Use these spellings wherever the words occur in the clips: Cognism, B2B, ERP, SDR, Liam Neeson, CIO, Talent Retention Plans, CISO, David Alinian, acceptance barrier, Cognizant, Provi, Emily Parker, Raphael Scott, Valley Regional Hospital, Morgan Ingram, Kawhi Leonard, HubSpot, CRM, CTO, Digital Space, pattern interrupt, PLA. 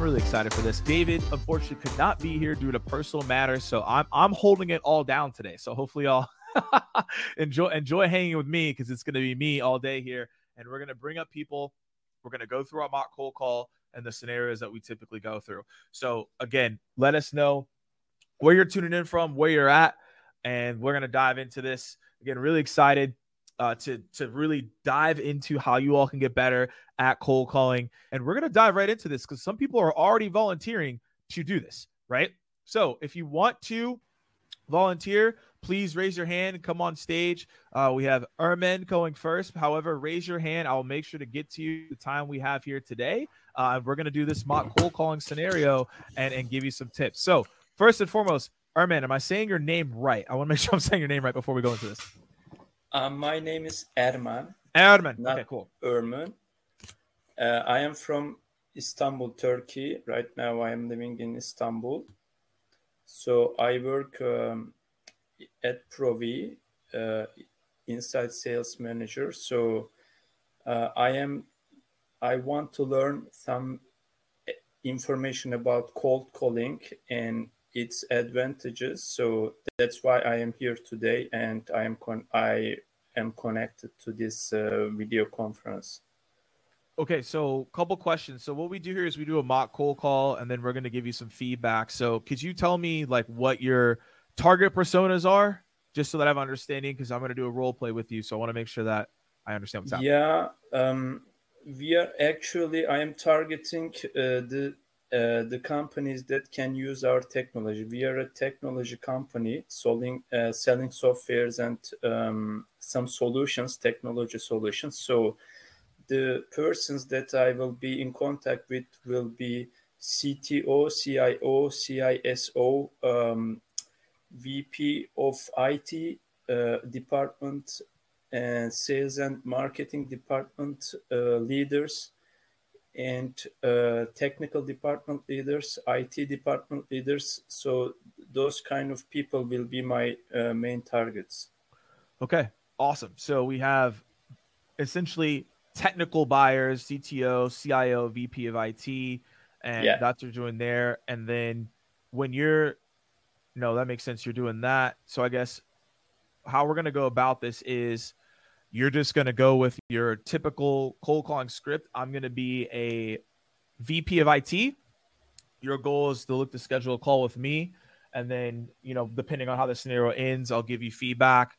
really excited for this. David, unfortunately, could not be here due to personal matters, so I'm holding it all down today. So hopefully y'all enjoy hanging with me, because it's going to be me all day here, and we're going to bring up people. We're going to go through our mock cold call and the scenarios that we typically go through. So again, let us know where you're tuning in from, where you're at, and we're going to dive into this. Again, really excited to really dive into how you all can get better at cold calling. And we're going to dive right into this because some people are already volunteering to do this, right? So if you want to volunteer, please raise your hand and come on stage. We have Ermen going first. However, raise your hand. I'll make sure to get to you the time we have here today. We're going to do this mock cold calling scenario and give you some tips. So first and foremost, Ermen, am I saying your name right? I want to make sure I'm saying your name right before we go into this. My name is Erman. Erman. Okay, cool. Erman. I am from Istanbul, Turkey. Right now I am living in Istanbul. So I work at Provi, inside sales manager. So I want to learn some information about cold calling and its advantages. So that's why I am here today, and I am connected to this video conference. Okay, so a couple questions. So what we do here is we do a mock cold call, and then we're going to give you some feedback. So could you tell me like what your target personas are, just so that I have understanding, because I'm going to do a role play with you. So I want to make sure that I understand what's happening. Yeah, we are actually, I am targeting the companies that can use our technology. We are a technology company selling softwares and some solutions, technology solutions. So the persons that I will be in contact with will be CTO, CIO, CISO, VP of IT department, and sales and marketing department leaders, and technical department leaders, IT department leaders. So those kind of people will be my main targets. Okay, awesome. So we have essentially technical buyers, CTO, CIO, VP of IT, and that's what you're doing there. And then when you're that makes sense. You're doing that. So I guess how we're going to go about this is you're just going to go with your typical cold calling script. I'm going to be a VP of IT. Your goal is to look to schedule a call with me. And then, depending on how the scenario ends, I'll give you feedback.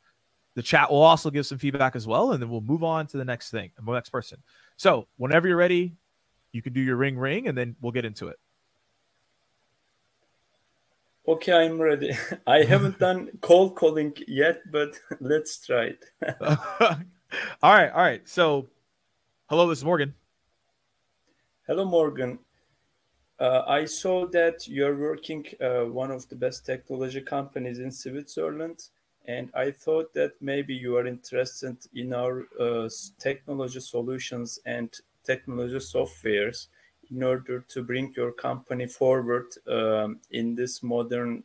The chat will also give some feedback as well. And then we'll move on to the next thing and the next person. So whenever you're ready, you can do your ring, and then we'll get into it. Okay, I'm ready. I haven't done cold calling yet, but let's try it. All right. So, hello, this is Morgan. Hello, Morgan. I saw that you're working one of the best technology companies in Switzerland, and I thought that maybe you are interested in our technology solutions and technology softwares, in order to bring your company forward in this modern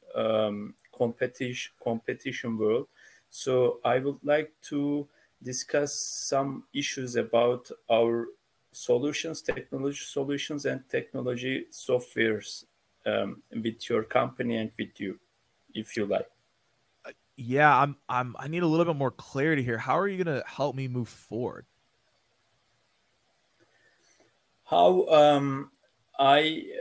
competition world. So I would like to discuss some issues about our solutions, technology solutions, and technology softwares with your company and with you, if you like. Yeah, I need a little bit more clarity here. How are you going to help me move forward? How maybe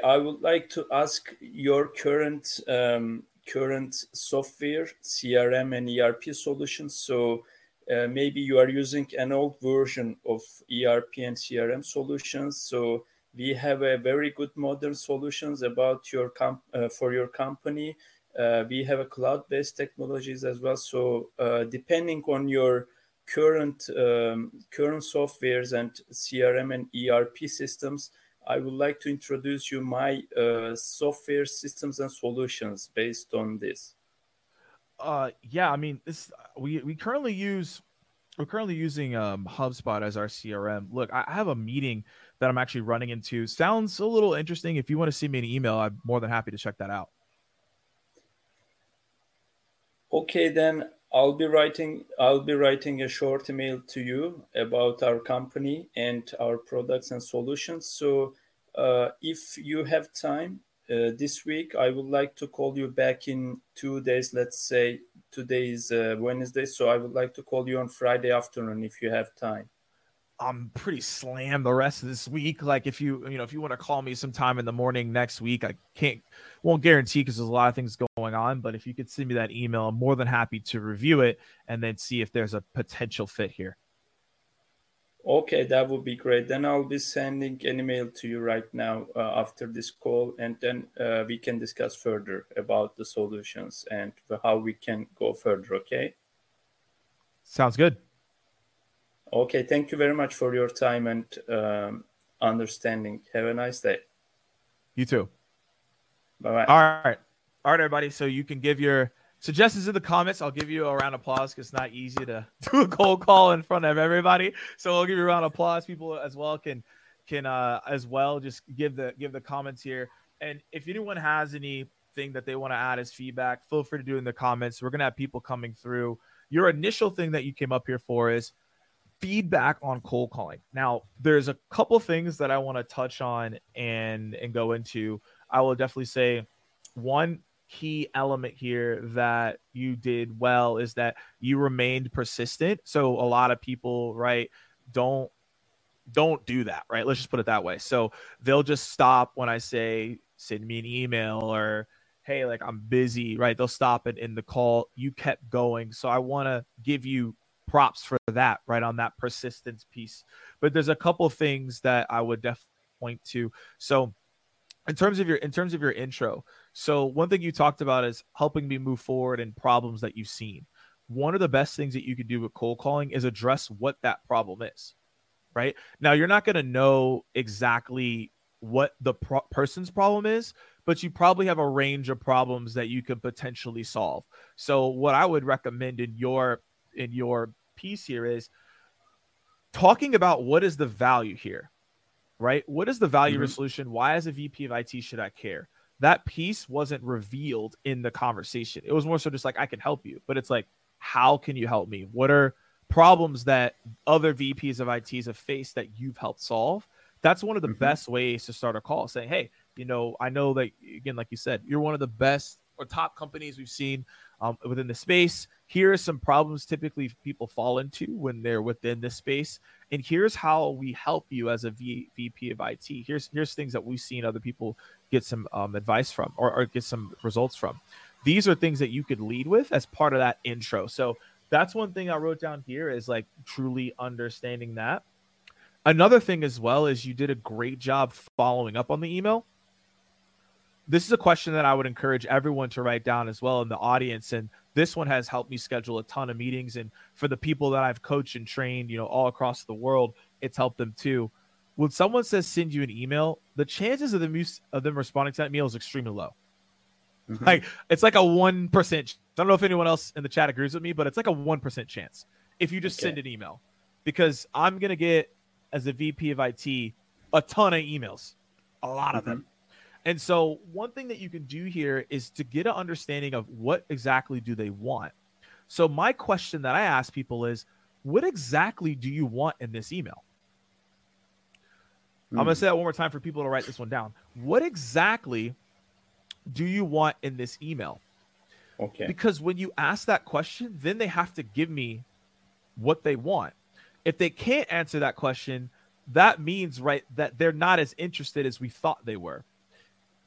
I would like to ask your current software, CRM and ERP solutions. So maybe you are using an old version of ERP and CRM solutions. So we have a very good modern solutions about for your company. We have a cloud-based technologies as well. So depending on your current softwares and CRM and ERP systems, I would like to introduce you my software systems and solutions based on this. We're currently using HubSpot as our CRM. Look, I have a meeting that I'm actually running into. Sounds a little interesting. If you want to send me an email, I'm more than happy to check that out. Okay, then I'll be writing a short email to you about our company and our products and solutions. So if you have time this week, I would like to call you back in 2 days. Let's say today is Wednesday, so I would like to call you on Friday afternoon if you have time. I'm pretty slammed the rest of this week. Like if you want to call me sometime in the morning next week, I won't guarantee because there's a lot of things going on, but if you could send me that email, I'm more than happy to review it and then see if there's a potential fit here. Okay, that would be great. Then I'll be sending an email to you right now after this call, and then we can discuss further about the solutions and how we can go further, okay? Sounds good. Okay, thank you very much for your time and understanding. Have a nice day. You too. Bye-bye. All right, everybody. So you can give your suggestions in the comments. I'll give you a round of applause because it's not easy to do a cold call in front of everybody. So I'll give you a round of applause. People as well can as well just give the comments here. And if anyone has anything that they want to add as feedback, feel free to do it in the comments. We're going to have people coming through. Your initial thing that you came up here for is feedback on cold calling. Now, there's a couple things that I want to touch on and go into. I will definitely say one key element here that you did well is that you remained persistent. So a lot of people, right, don't do that, right? Let's just put it that way. So they'll just stop when I say, send me an email or, hey, like I'm busy, right? They'll stop it in the call. You kept going. So I want to give you props for that, right, on that persistence piece. But there's a couple things that I would definitely point to. So in terms of your intro, so one thing you talked about is helping me move forward and problems that you've seen. One of the best things that you could do with cold calling is address what that problem is, right? Now, you're not going to know exactly what the person's problem is, but you probably have a range of problems that you could potentially solve. So what I would recommend in your piece here is talking about what is the value here, right? What is the value of a solution? Why as a VP of IT should I care? That piece wasn't revealed in the conversation. It was more so just like, I can help you, but it's like, how can you help me? What are problems that other VPs of ITs have faced that you've helped solve? That's one of the best ways to start a call, saying, hey, I know that, again, like you said, you're one of the best or top companies we've seen within the space. Here are some problems typically people fall into when they're within this space. And here's how we help you as a VP of IT. Here's things that we've seen other people get some advice from or get some results from. These are things that you could lead with as part of that intro. So that's one thing I wrote down here is like truly understanding that. Another thing as well is you did a great job following up on the email. This is a question that I would encourage everyone to write down as well in the audience. And this one has helped me schedule a ton of meetings. And for the people that I've coached and trained, all across the world, it's helped them too. When someone says send you an email, the chances of them responding to that email is extremely low. Like it's like a 1%. I don't know if anyone else in the chat agrees with me, but it's like a 1% chance if you just send an email, because I'm going to get, as a VP of IT, a ton of emails, a lot of them. And so one thing that you can do here is to get an understanding of what exactly do they want. So my question that I ask people is, what exactly do you want in this email? I'm going to say that one more time for people to write this one down. What exactly do you want in this email? Okay. Because when you ask that question, then they have to give me what they want. If they can't answer that question, that means, right, that they're not as interested as we thought they were.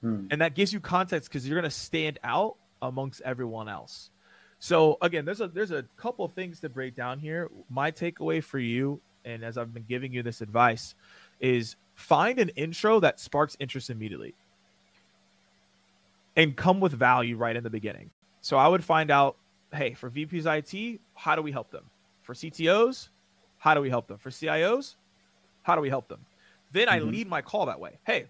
And that gives you context because you're going to stand out amongst everyone else. So again, there's a couple of things to break down here. My takeaway for you, and as I've been giving you this advice, is find an intro that sparks interest immediately and come with value right in the beginning. So I would find out, hey, for VPs IT, how do we help them? For CTOs, how do we help them? For CIOs, how do we help them? Then I lead my call that way. Hey,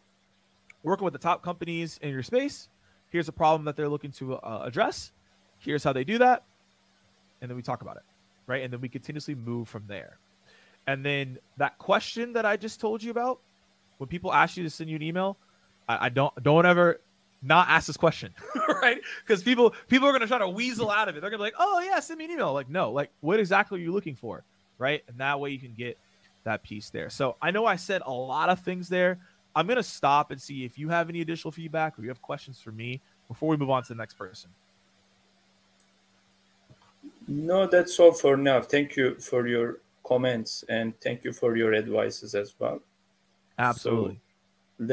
working with the top companies in your space, here's a problem that they're looking to address. Here's how they do that. And then we talk about it, right? And then we continuously move from there. And then that question that I just told you about, when people ask you to send you an email, I don't ever not ask this question, right? Because people are going to try to weasel out of it. They're going to be like, oh, yeah, send me an email. Like, no, like, what exactly are you looking for, right? And that way you can get that piece there. So I know I said a lot of things there. I'm going to stop and see if you have any additional feedback or you have questions for me before we move on to the next person. No, that's all for now. Thank you for your comments and thank you for your advices as well. Absolutely. So,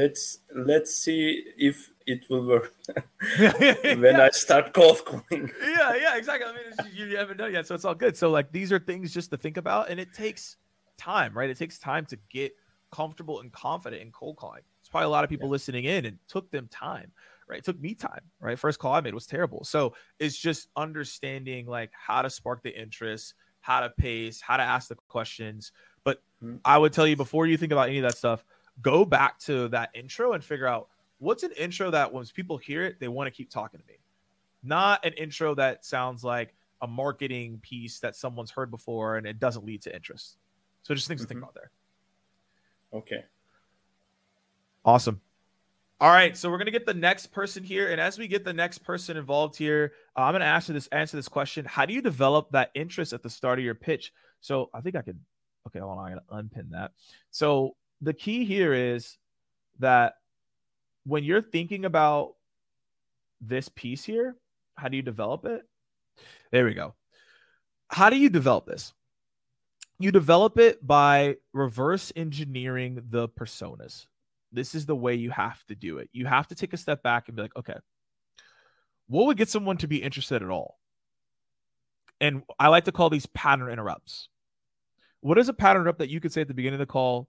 let's see if it will work when I start cold calling. Yeah, exactly. I mean, it's, you haven't done it yet, so it's all good. So like these are things just to think about, and it takes time, right? It takes time to get comfortable and confident in cold calling. It's probably a lot of people listening in, and it took them time, right? It took me time, right? First call I made was terrible. So it's just understanding like how to spark the interest, how to pace, how to ask the questions. But I would tell you before you think about any of that stuff, go back to that intro and figure out what's an intro that once people hear it, they want to keep talking to me. Not an intro that sounds like a marketing piece that someone's heard before and it doesn't lead to interest. So just things to think about there. Okay. Awesome. All right. So we're going to get the next person here. And as we get the next person involved here, I'm going to answer this question. How do you develop that interest at the start of your pitch? So I think I could, okay, hold on. I got to unpin that. So the key here is that when you're thinking about this piece here, how do you develop it? There we go. How do you develop this? You develop it by reverse engineering the personas. This is the way you have to do it. You have to take a step back and be like, okay, what would get someone to be interested at all? And I like to call these pattern interrupts. What is a pattern interrupt that you could say at the beginning of the call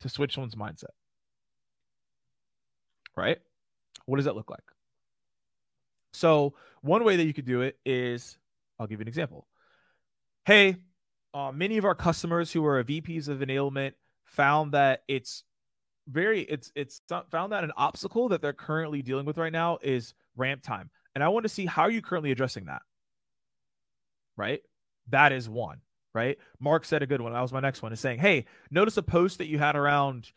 to switch someone's mindset, right? What does that look like? So one way that you could do it is, I'll give you an example. Hey, many of our customers who are VPs of enablement found that an obstacle that they're currently dealing with right now is ramp time. And I want to see how are you currently addressing that, right? That is one. Right? Mark said a good one. That was my next one, is saying, hey, notice a post that you had around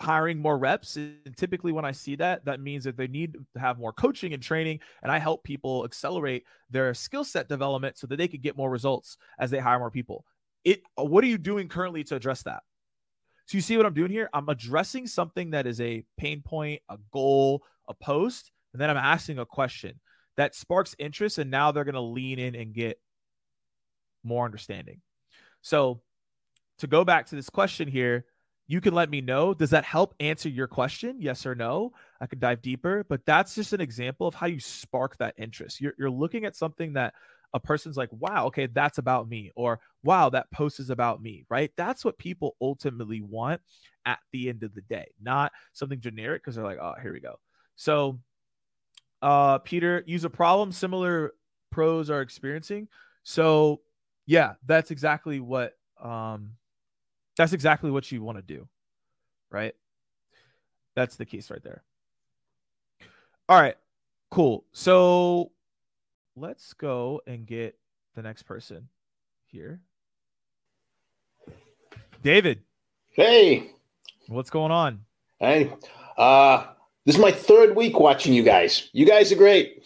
hiring more reps. And typically when I see that, that means that they need to have more coaching and training. And I help people accelerate their skill set development so that they could get more results as they hire more people. What are you doing currently to address that? So you see what I'm doing here? I'm addressing something that is a pain point, a goal, a post, and then I'm asking a question that sparks interest. And now they're going to lean in and get more understanding. So to go back to this question here, you can let me know, does that help answer your question? Yes or no? I could dive deeper, but that's just an example of how you spark that interest. You're looking at something that a person's like, wow, okay, that's about me, or wow, that post is about me, right? That's what people ultimately want at the end of the day, not something generic because they're like, oh, here we go. So Peter, use a problem similar pros are experiencing. So yeah, that's exactly what you want to do, right? That's the case right there. All right, cool. So let's go and get the next person here. David. Hey. What's going on? Hey. This is my third week watching you guys. You guys are great.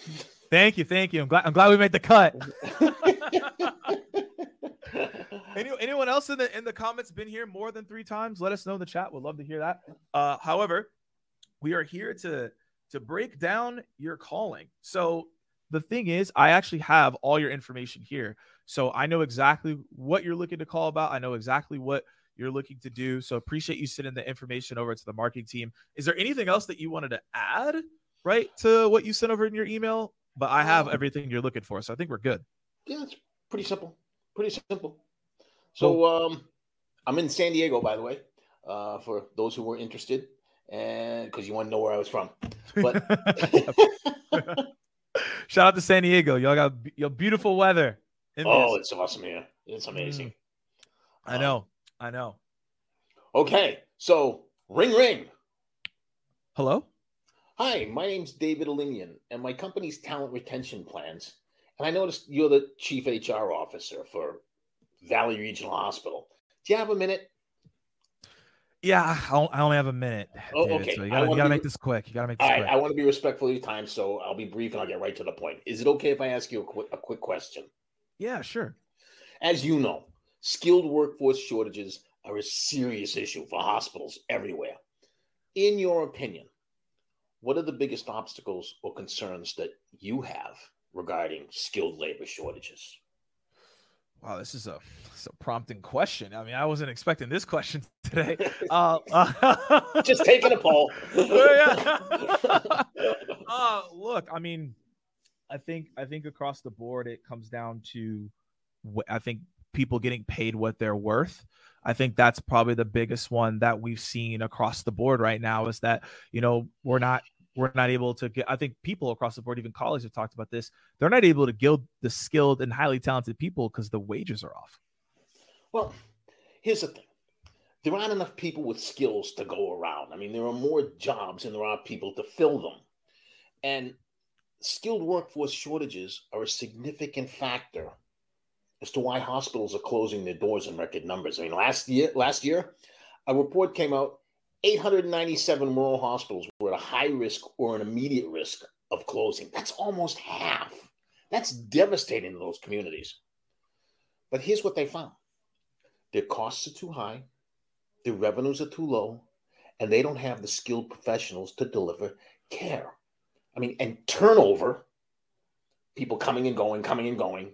Thank you. I'm glad we made the cut. Anyone else in the comments been here more than 3 times? Let us know in the chat. We'd love to hear that. However, we are here to break down your calling. So the thing is, I actually have all your information here. So I know exactly what you're looking to call about. I know exactly what you're looking to do. So appreciate you sending the information over to the marketing team. Is there anything else that you wanted to add, right, to what you sent over in your email? But I have everything you're looking for. So I think we're good. Yeah, it's pretty simple. So I'm in San Diego, by the way, for those who were interested, and because you want to know where I was from. But shout out to San Diego. Y'all got your beautiful weather. It's awesome here. It's amazing. I know. Okay. So ring. Hello? Hi, my name's David Alinian, and my company's Talent Retention Plans. And I noticed you're the chief HR officer for Valley Regional Hospital. Do you have a minute? Yeah, I only have a minute. Oh, David, okay. So you gotta make this quick. All right, I want to be respectful of your time, so I'll be brief and I'll get right to the point. Is it okay if I ask you a quick question? Yeah, sure. As you know, skilled workforce shortages are a serious issue for hospitals everywhere. In your opinion, what are the biggest obstacles or concerns that you have regarding skilled labor shortages? Wow, this is a prompting question. I mean, I wasn't expecting this question today. Just taking a poll. Look, I mean, I think across the board, it comes down to, I think, people getting paid what they're worth. I think that's probably the biggest one that we've seen across the board right now, is that, you know, we're not able to get, I think people across the board, even colleagues have talked about this. They're not able to gild the skilled and highly talented people because the wages are off. Well, here's the thing. There aren't enough people with skills to go around. I mean, there are more jobs and there are people to fill them. And skilled workforce shortages are a significant factor as to why hospitals are closing their doors in record numbers. I mean, last year, a report came out, 897 rural hospitals were at a high risk or an immediate risk of closing. That's almost half. That's devastating to those communities. But here's what they found. Their costs are too high, their revenues are too low, and they don't have the skilled professionals to deliver care. I mean, and turnover, people coming and going,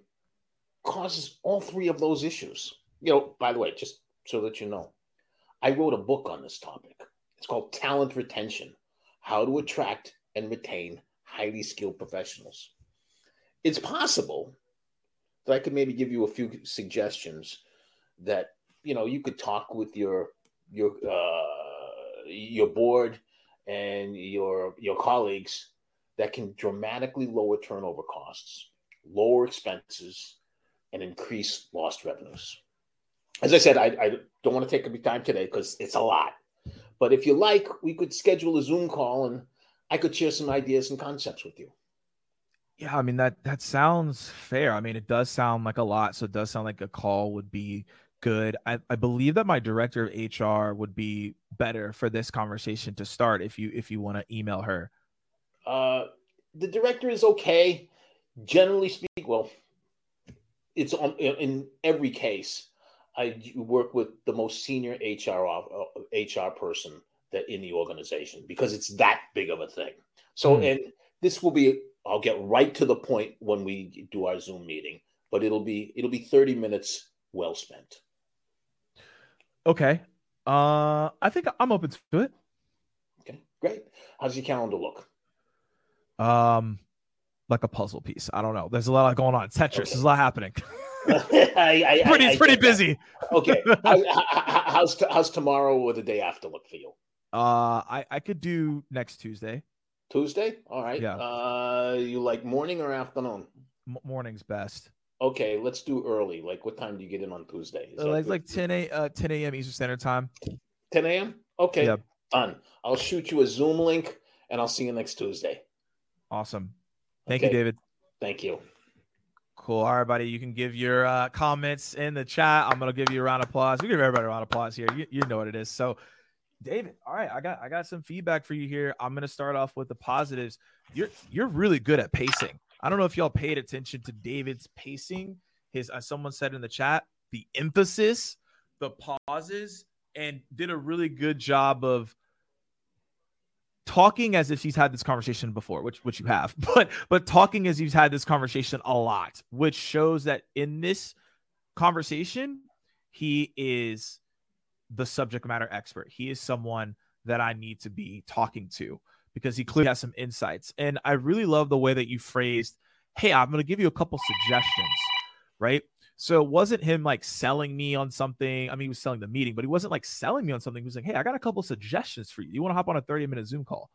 causes all three of those issues. You know, by the way, just so that you know, I wrote a book on this topic. It's called Talent Retention: How to Attract and Retain Highly Skilled Professionals. It's possible that I could maybe give you a few suggestions that, you know, you could talk with your board and your colleagues that can dramatically lower turnover costs, lower expenses, and increase lost revenues. As I said, I don't want to take up your time today because it's a lot. But if you like, we could schedule a Zoom call and I could share some ideas and concepts with you. Yeah, I mean, that sounds fair. I mean, it does sound like a lot. So it does sound like a call would be good. I believe that my director of HR would be better for this conversation to start if you want to email her. The director is okay. Generally speaking, well, it's in every case, I work with the most senior HR person that in the organization, because it's that big of a thing. So, And this will be, I'll get right to the point when we do our Zoom meeting, but it'll be 30 minutes well spent. Okay. I think I'm open to it. Okay, great. How's your calendar look? Like a puzzle piece. I don't know. There's a lot going on. Tetris. Okay. There's a lot happening. It's pretty busy. Okay. How's tomorrow or the day after look for you? I could do next Tuesday. Tuesday? All right. Yeah. You like morning or afternoon? Morning's best. Okay, let's do early. Like, what time do you get in on Tuesday? Like 10 a.m. Eastern Standard Time. 10 a.m.? Okay. Yep. Done. I'll shoot you a Zoom link, and I'll see you next Tuesday. Awesome. Thank you, David. Thank you. Cool. All right, buddy. You can give your comments in the chat. I'm going to give you a round of applause. We give everybody a round of applause here. You know what it is. So, David, all right, I got some feedback for you here. I'm going to start off with the positives. You're really good at pacing. I don't know if y'all paid attention to David's pacing. Someone said in the chat, the emphasis, the pauses, and did a really good job of talking as if he's had this conversation before, which you have, but talking as he's had this conversation a lot, which shows that in this conversation, he is the subject matter expert. He is someone that I need to be talking to because he clearly has some insights. And I really love the way that you phrased, hey, I'm going to give you a couple suggestions, right? So it wasn't him like selling me on something. I mean, he was selling the meeting, but he wasn't like selling me on something. He was like, hey, I got a couple suggestions for you. You want to hop on a 30-minute Zoom call?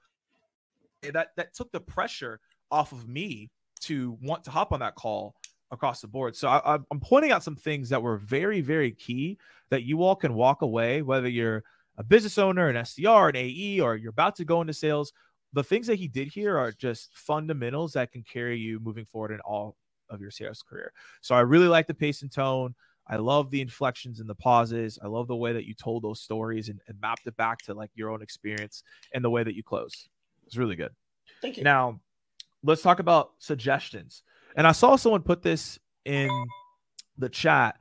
And that took the pressure off of me to want to hop on that call across the board. So I'm pointing out some things that were very, very key that you all can walk away, whether you're a business owner, an SDR, an AE, or you're about to go into sales. The things that he did here are just fundamentals that can carry you moving forward in all of your sales career. So I really like the pace and tone. I love the inflections and the pauses. I love the way that you told those stories and mapped it back to like your own experience and the way that you close. It's really good. Thank you. Now, let's talk about suggestions. And I saw someone put this in the chat.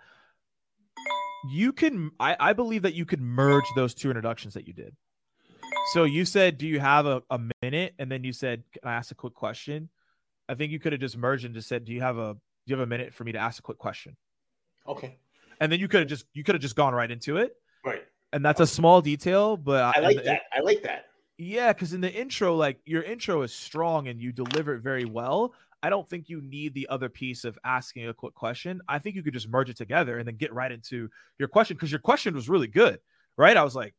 You can, I believe that you could merge those two introductions that you did. So you said, do you have a minute? And then you said, can I ask a quick question? I think you could have just merged and just said, do you have a minute for me to ask a quick question? Okay. And then you could have just gone right into it. Right. And that's a small detail, but I like that. Yeah. Cause in the intro, like your intro is strong and you deliver it very well. I don't think you need the other piece of asking a quick question. I think you could just merge it together and then get right into your question. Cause your question was really good. Right. I was like,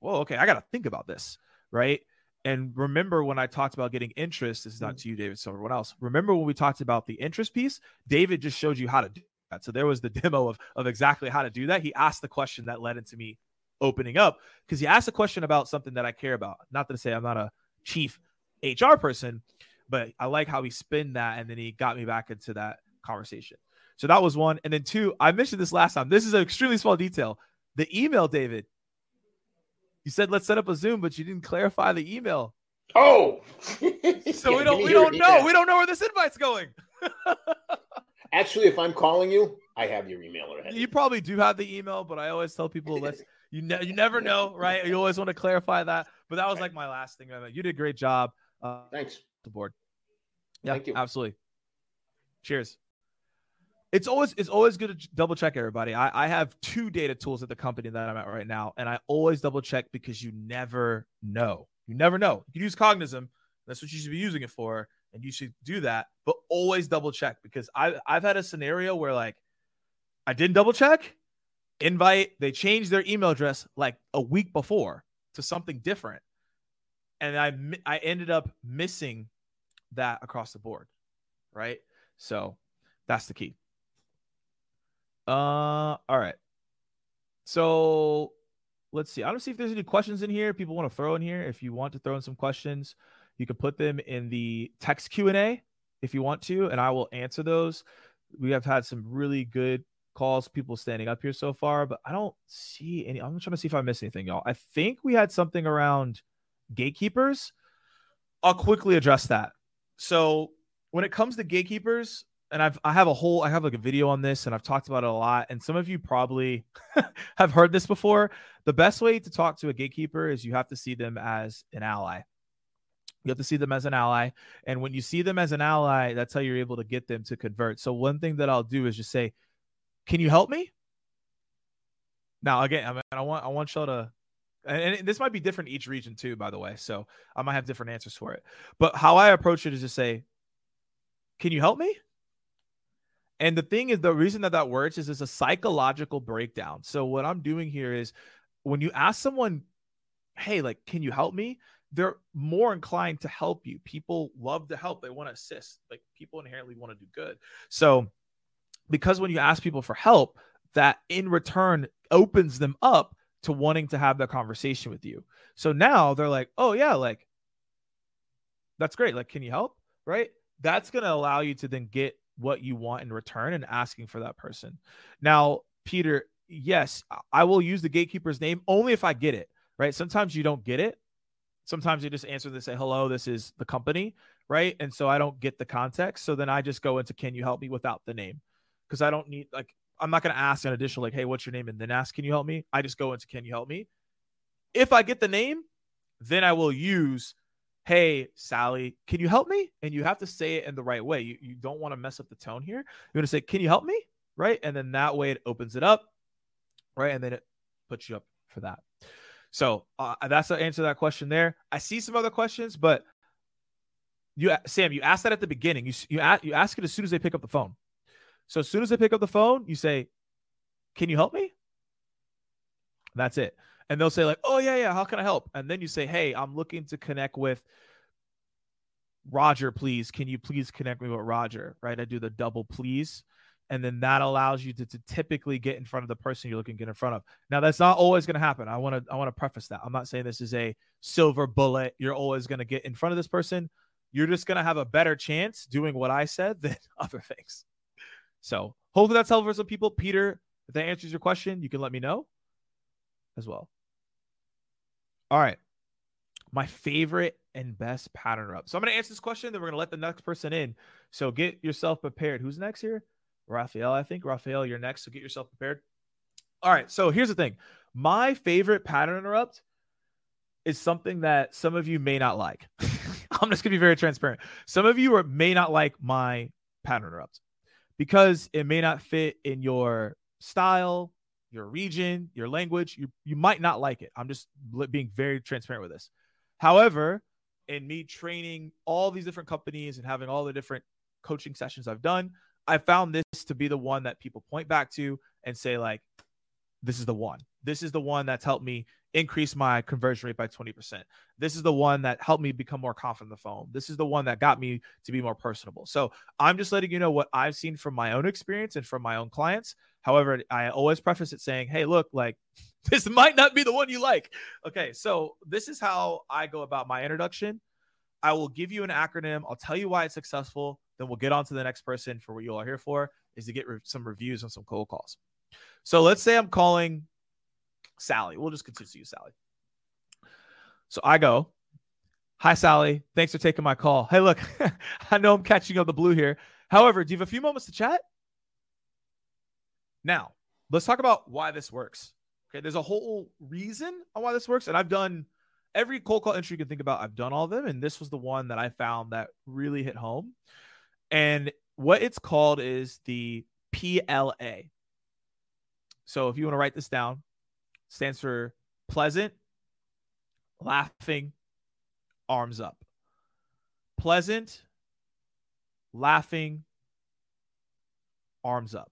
whoa, okay. I got to think about this. Right. And remember when I talked about getting interest, this is not to you, David, so everyone else. Remember when we talked about the interest piece, David just showed you how to do that. So there was the demo of exactly how to do that. He asked the question that led into me opening up because he asked a question about something that I care about. Not to say I'm not a chief HR person, but I like how he spun that. And then he got me back into that conversation. So that was one. And then two, I mentioned this last time. This is an extremely small detail. The email, David, you said, let's set up a Zoom, but you didn't clarify the email. Oh, so we don't know. We don't know where this invite's going. Actually, if I'm calling you, I have your email already. You probably do have the email, but I always tell people, you never know, right? You always want to clarify that. But that was right. Like my last thing. You did a great job. Thanks. The board. Yeah, thank you. Absolutely. Cheers. It's always good to double check everybody. I have two data tools at the company that I'm at right now, and I always double check because you never know. You never know. You can use Cognism. That's what you should be using it for, and you should do that. But always double check because I've had a scenario where like I didn't double check. Invite, they changed their email address like a week before to something different, and I ended up missing that across the board, right? So that's the key. All right. So let's see. I don't see if there's any questions in here. People want to throw in here. If you want to throw in some questions, you can put them in the text Q&A if you want to, and I will answer those. We have had some really good calls, people standing up here so far, but I don't see any. I'm trying to see if I missed anything, y'all. I think we had something around gatekeepers. I'll quickly address that. So when it comes to gatekeepers, and I have like a video on this and I've talked about it a lot. And some of you probably have heard this before. The best way to talk to a gatekeeper is you have to see them as an ally. You have to see them as an ally. And when you see them as an ally, that's how you're able to get them to convert. So one thing that I'll do is just say, can you help me? Now, again, I mean, I want y'all to, and this might be different each region too, by the way. So I might have different answers for it, but how I approach it is just say, can you help me? And the thing is, the reason that works is it's a psychological breakdown. So what I'm doing here is when you ask someone, hey, like, can you help me? They're more inclined to help you. People love to help. They want to assist. Like people inherently want to do good. So because when you ask people for help, that in return opens them up to wanting to have that conversation with you. So now they're like, oh yeah, like, that's great. Like, can you help? Right? That's going to allow you to then get what you want in return and asking for that person. Now, Peter, yes, I will use the gatekeeper's name only if I get it, right? Sometimes you don't get it. Sometimes you just answer and they say, hello, this is the company, right? And so I don't get the context. So then I just go into, can you help me without the name? Because I don't need, like, I'm not going to ask an additional, like, hey, what's your name? And then ask, can you help me? I just go into, can you help me? If I get the name, then I will use, hey, Sally, can you help me? And you have to say it in the right way. You don't want to mess up the tone here. You want to say, can you help me? Right. And then that way it opens it up. Right. And then it puts you up for that. So that's the answer to that question there. I see some other questions, but Sam, you ask that at the beginning. You ask it as soon as they pick up the phone. So as soon as they pick up the phone, you say, can you help me? That's it. And they'll say like, oh, yeah, how can I help? And then you say, hey, I'm looking to connect with Roger, please. Can you please connect me with Roger, right? I do the double please. And then that allows you to typically get in front of the person you're looking to get in front of. Now, that's not always going to happen. I want to preface that. I'm not saying this is a silver bullet. You're always going to get in front of this person. You're just going to have a better chance doing what I said than other things. So hopefully that's helpful for some people. Peter, if that answers your question, you can let me know as well. All right. My favorite and best pattern up. So I'm going to answer this question, then we're going to let the next person in. So get yourself prepared. Who's next here? Raphael, I think. Raphael, you're next. So get yourself prepared. All right. So here's the thing. My favorite pattern interrupt is something that some of you may not like. I'm just going to be very transparent. Some of you may not like my pattern interrupt because it may not fit in your style, your region, your language. You might not like it. I'm just being very transparent with this. However, in me training all these different companies and having all the different coaching sessions I've done, I found this to be the one that people point back to and say, like, this is the one. This is the one that's helped me increase my conversion rate by 20%. This is the one that helped me become more confident on the phone. This is the one that got me to be more personable. So I'm just letting you know what I've seen from my own experience and from my own clients. However, I always preface it saying, hey, look, like, this might not be the one you like. Okay, so this is how I go about my introduction. I will give you an acronym. I'll tell you why it's successful. Then we'll get on to the next person for what you all are here for, is to get some reviews on some cold calls. So let's say I'm calling Sally. We'll just continue to use Sally. So I go, hi, Sally. Thanks for taking my call. Hey, look, I know I'm catching on the blue here. However, do you have a few moments to chat? Now, let's talk about why this works. Okay, there's a whole reason on why this works. And I've done every cold call entry you can think about. I've done all of them. And this was the one that I found that really hit home. And what it's called is the PLA. So if you want to write this down, it stands for pleasant, laughing, arms up. Pleasant, laughing, arms up.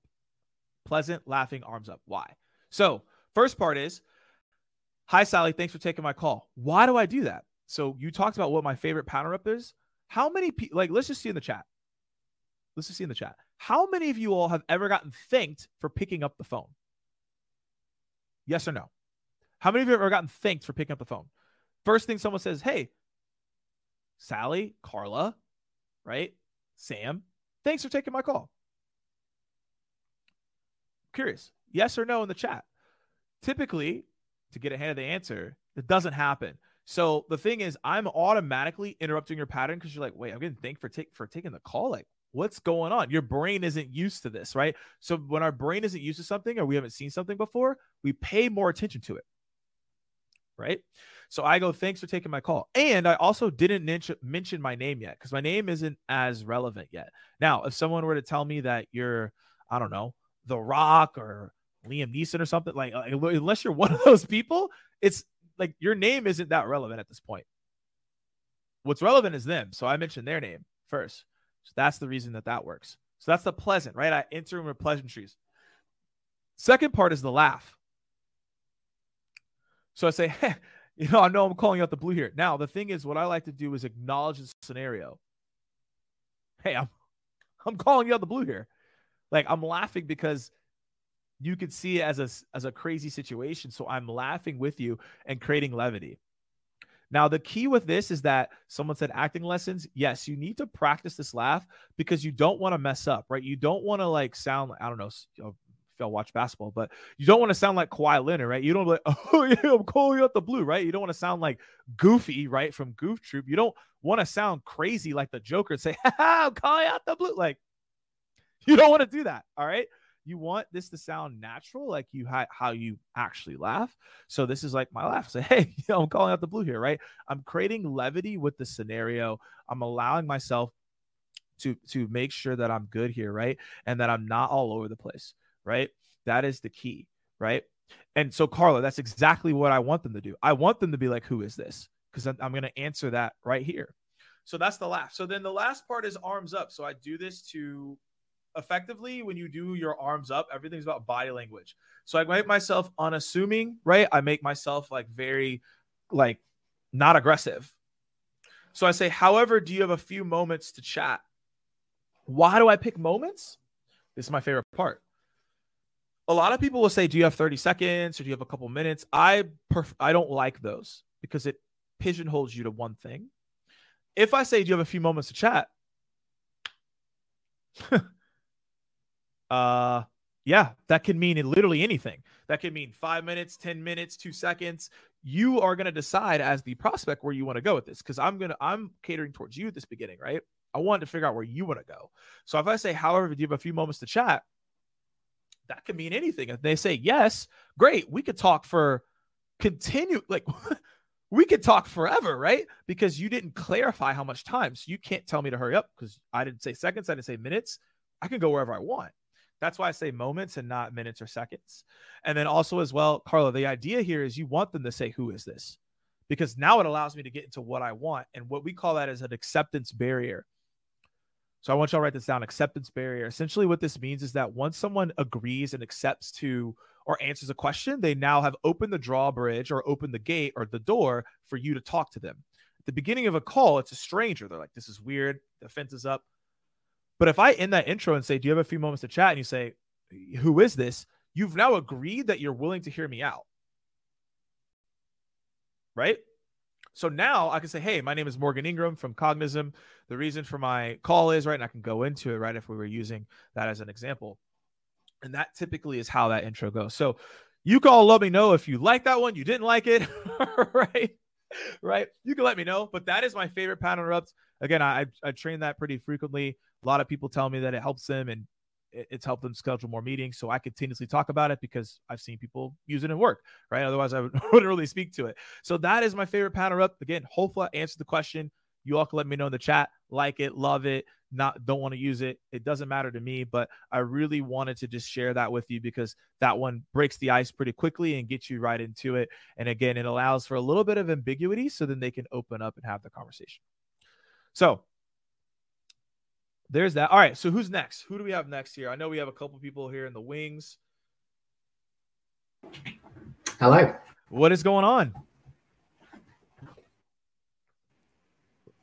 Pleasant, laughing, arms up. Why? So first part is, hi, Sally, thanks for taking my call. Why do I do that? So you talked about what my favorite pattern up is. How many people, like, let's just see in the chat. Let's just see in the chat. How many of you all have ever gotten thanked for picking up the phone? Yes or no? How many of you have ever gotten thanked for picking up the phone? First thing someone says, hey, Sally, Carla, right? Sam, thanks for taking my call. Curious, yes or no in the chat. Typically, to get ahead of the answer, it doesn't happen. So the thing is, I'm automatically interrupting your pattern because you're like, wait, I'm getting thanked for taking the call. Like, what's going on? Your brain isn't used to this, right? So when our brain isn't used to something or we haven't seen something before, we pay more attention to it, right? So I go, thanks for taking my call. And I also didn't mention my name yet because my name isn't as relevant yet. Now, if someone were to tell me that you're, I don't know, The Rock or Liam Neeson or something, like, unless you're one of those people, it's like your name isn't that relevant at this point. What's relevant is them. So I mentioned their name first. So that's the reason that works. So that's the pleasant, right? I enter them with pleasantries. Second part is the laugh. So I say, hey, I know I'm calling out the blue here. Now, the thing is, what I like to do is acknowledge the scenario. Hey, I'm calling you out the blue here. Like, I'm laughing because you could see it as a crazy situation. So I'm laughing with you and creating levity. Now, the key with this is that someone said acting lessons. Yes, you need to practice this laugh because you don't want to mess up, right? You don't want to, like, sound like, I don't know if y'all watch basketball, but you don't want to sound like Kawhi Leonard, right? You don't be like, oh, yeah, I'm calling you out the blue, right? You don't want to sound like Goofy, right, from Goof Troop. You don't want to sound crazy like the Joker and say, ha ha, I'm calling out the blue. Like, you don't want to do that, all right? You want this to sound natural, like you how you actually laugh. So this is like my laugh. Say, hey, I'm calling out the blue here, right? I'm creating levity with the scenario. I'm allowing myself to make sure that I'm good here, right? And that I'm not all over the place, right? That is the key, right? And so, Carla, that's exactly what I want them to do. I want them to be like, who is this? Because I'm going to answer that right here. So that's the laugh. So then the last part is arms up. So I do this to... effectively, when you do your arms up, everything's about body language. So I make myself unassuming, right? I make myself very not aggressive. So I say, however, do you have a few moments to chat? Why do I pick moments? This is my favorite part. A lot of people will say, do you have 30 seconds or do you have a couple minutes? I don't like those because it pigeonholes you to one thing. If I say, do you have a few moments to chat? yeah, that could mean literally anything. That could mean 5 minutes, 10 minutes, 2 seconds. You are going to decide as the prospect where you want to go with this, because I'm catering towards you at this beginning, right? I wanted to figure out where you want to go. So if I say, however, do you have a few moments to chat? That could mean anything. If they say yes, great. We could talk we could talk forever, right? Because you didn't clarify how much time. So you can't tell me to hurry up because I didn't say seconds. I didn't say minutes. I can go wherever I want. That's why I say moments and not minutes or seconds. And then also as well, Carla, the idea here is you want them to say, who is this? Because now it allows me to get into what I want. And what we call that is an acceptance barrier. So I want y'all to write this down, acceptance barrier. Essentially what this means is that once someone agrees and accepts to or answers a question, they now have opened the drawbridge or opened the gate or the door for you to talk to them. At the beginning of a call, it's a stranger. They're like, this is weird. The fence is up. But if I end that intro and say, do you have a few moments to chat? And you say, who is this? You've now agreed that you're willing to hear me out. Right? So now I can say, hey, my name is Morgan Ingram from Cognism. The reason for my call is, right, and I can go into it, right, if we were using that as an example. And that typically is how that intro goes. So you can all let me know if you like that one, you didn't like it, right? Right? You can let me know, but that is my favorite pattern interrupts. Again, I train that pretty frequently. A lot of people tell me that it helps them and it's helped them schedule more meetings. So I continuously talk about it because I've seen people use it in work, right? Otherwise I wouldn't really speak to it. So that is my favorite pattern up. Again, hopefully I answered the question. You all can let me know in the chat, like it, love it, don't want to use it. It doesn't matter to me, but I really wanted to just share that with you because that one breaks the ice pretty quickly and gets you right into it. And again, it allows for a little bit of ambiguity so then they can open up and have the conversation. So there's that. All right. So who's next? Who do we have next here? I know we have a couple people here in the wings. Hello. What is going on?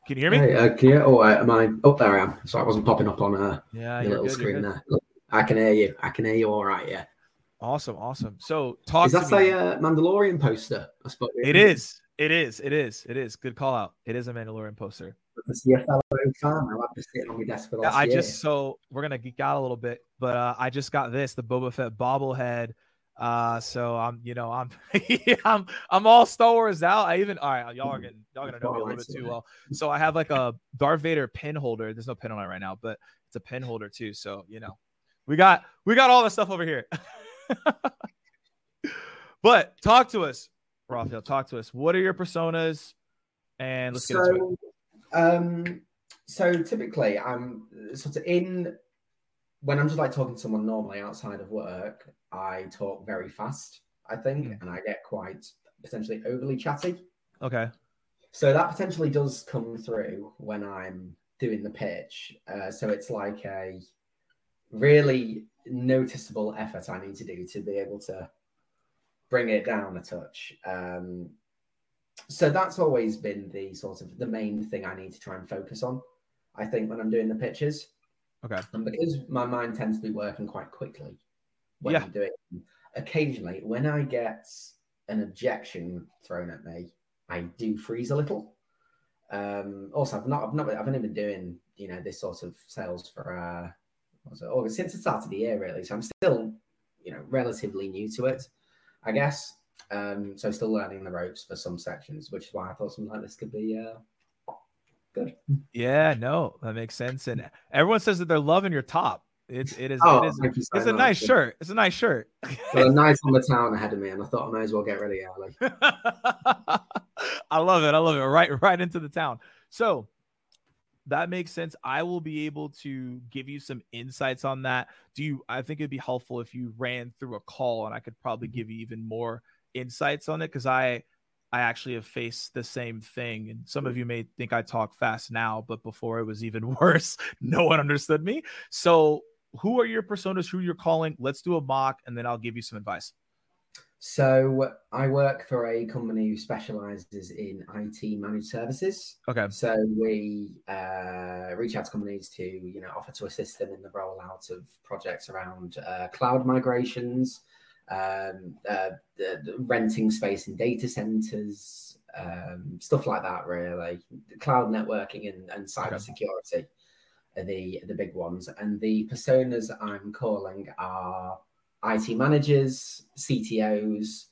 Can you hear me? Hey, there I am. Sorry, I wasn't popping up on the little screen there. Look, I can hear you. All right. Yeah. Awesome. So talk to me. Is that a Mandalorian poster? I suppose It is. Good call out. It is a Mandalorian poster. So we're gonna geek out a little bit, but I just got the Boba Fett bobblehead. So I'm I'm all Star Wars out. Y'all gonna know me a little bit too well. So I have like a Darth Vader pin holder. There's no pin on it right now, but it's a pin holder too. So we got all the stuff over here. But talk to us, Raphael. Talk to us. What are your personas? And let's get into it. So typically I'm sort of when I'm just like talking to someone normally outside of work, I talk very fast, I think, and I get quite potentially overly chatty. Okay. So that potentially does come through when I'm doing the pitch. So it's like a really noticeable effort I need to do to be able to bring it down a touch. So that's always been the sort of the main thing I need to try and focus on, I think, when I'm doing the pitches. Okay. And because my mind tends to be working quite quickly when I'm doing it, occasionally when I get an objection thrown at me, I do freeze a little. Also, I haven't been doing, this sort of sales for August, since the start of the year, really. So I'm still, relatively new to it, I guess. So still learning the ropes for some sections, which is why I thought something like this could be good. Yeah, no, that makes sense. And everyone says that they're loving your top. It's a nice shirt. It's a nice shirt. Well, a nice on the town ahead of me, and I thought I might as well get ready early. I love it. Right into the town. So that makes sense. I will be able to give you some insights on that. I think it'd be helpful if you ran through a call, and I could probably give you even more insights on it, because I actually have faced the same thing. And some of you may think I talk fast now, but before it was even worse. No one understood me. So who are your personas? Who you're calling? Let's do a mock, and then I'll give you some advice. So I work for a company who specializes in IT managed services. Okay. So we reach out to companies to, offer to assist them in the rollout of projects around cloud migrations, renting space in data centers, stuff like that, really, cloud networking and cybersecurity. are the big ones. And the personas I'm calling are IT managers, CTOs,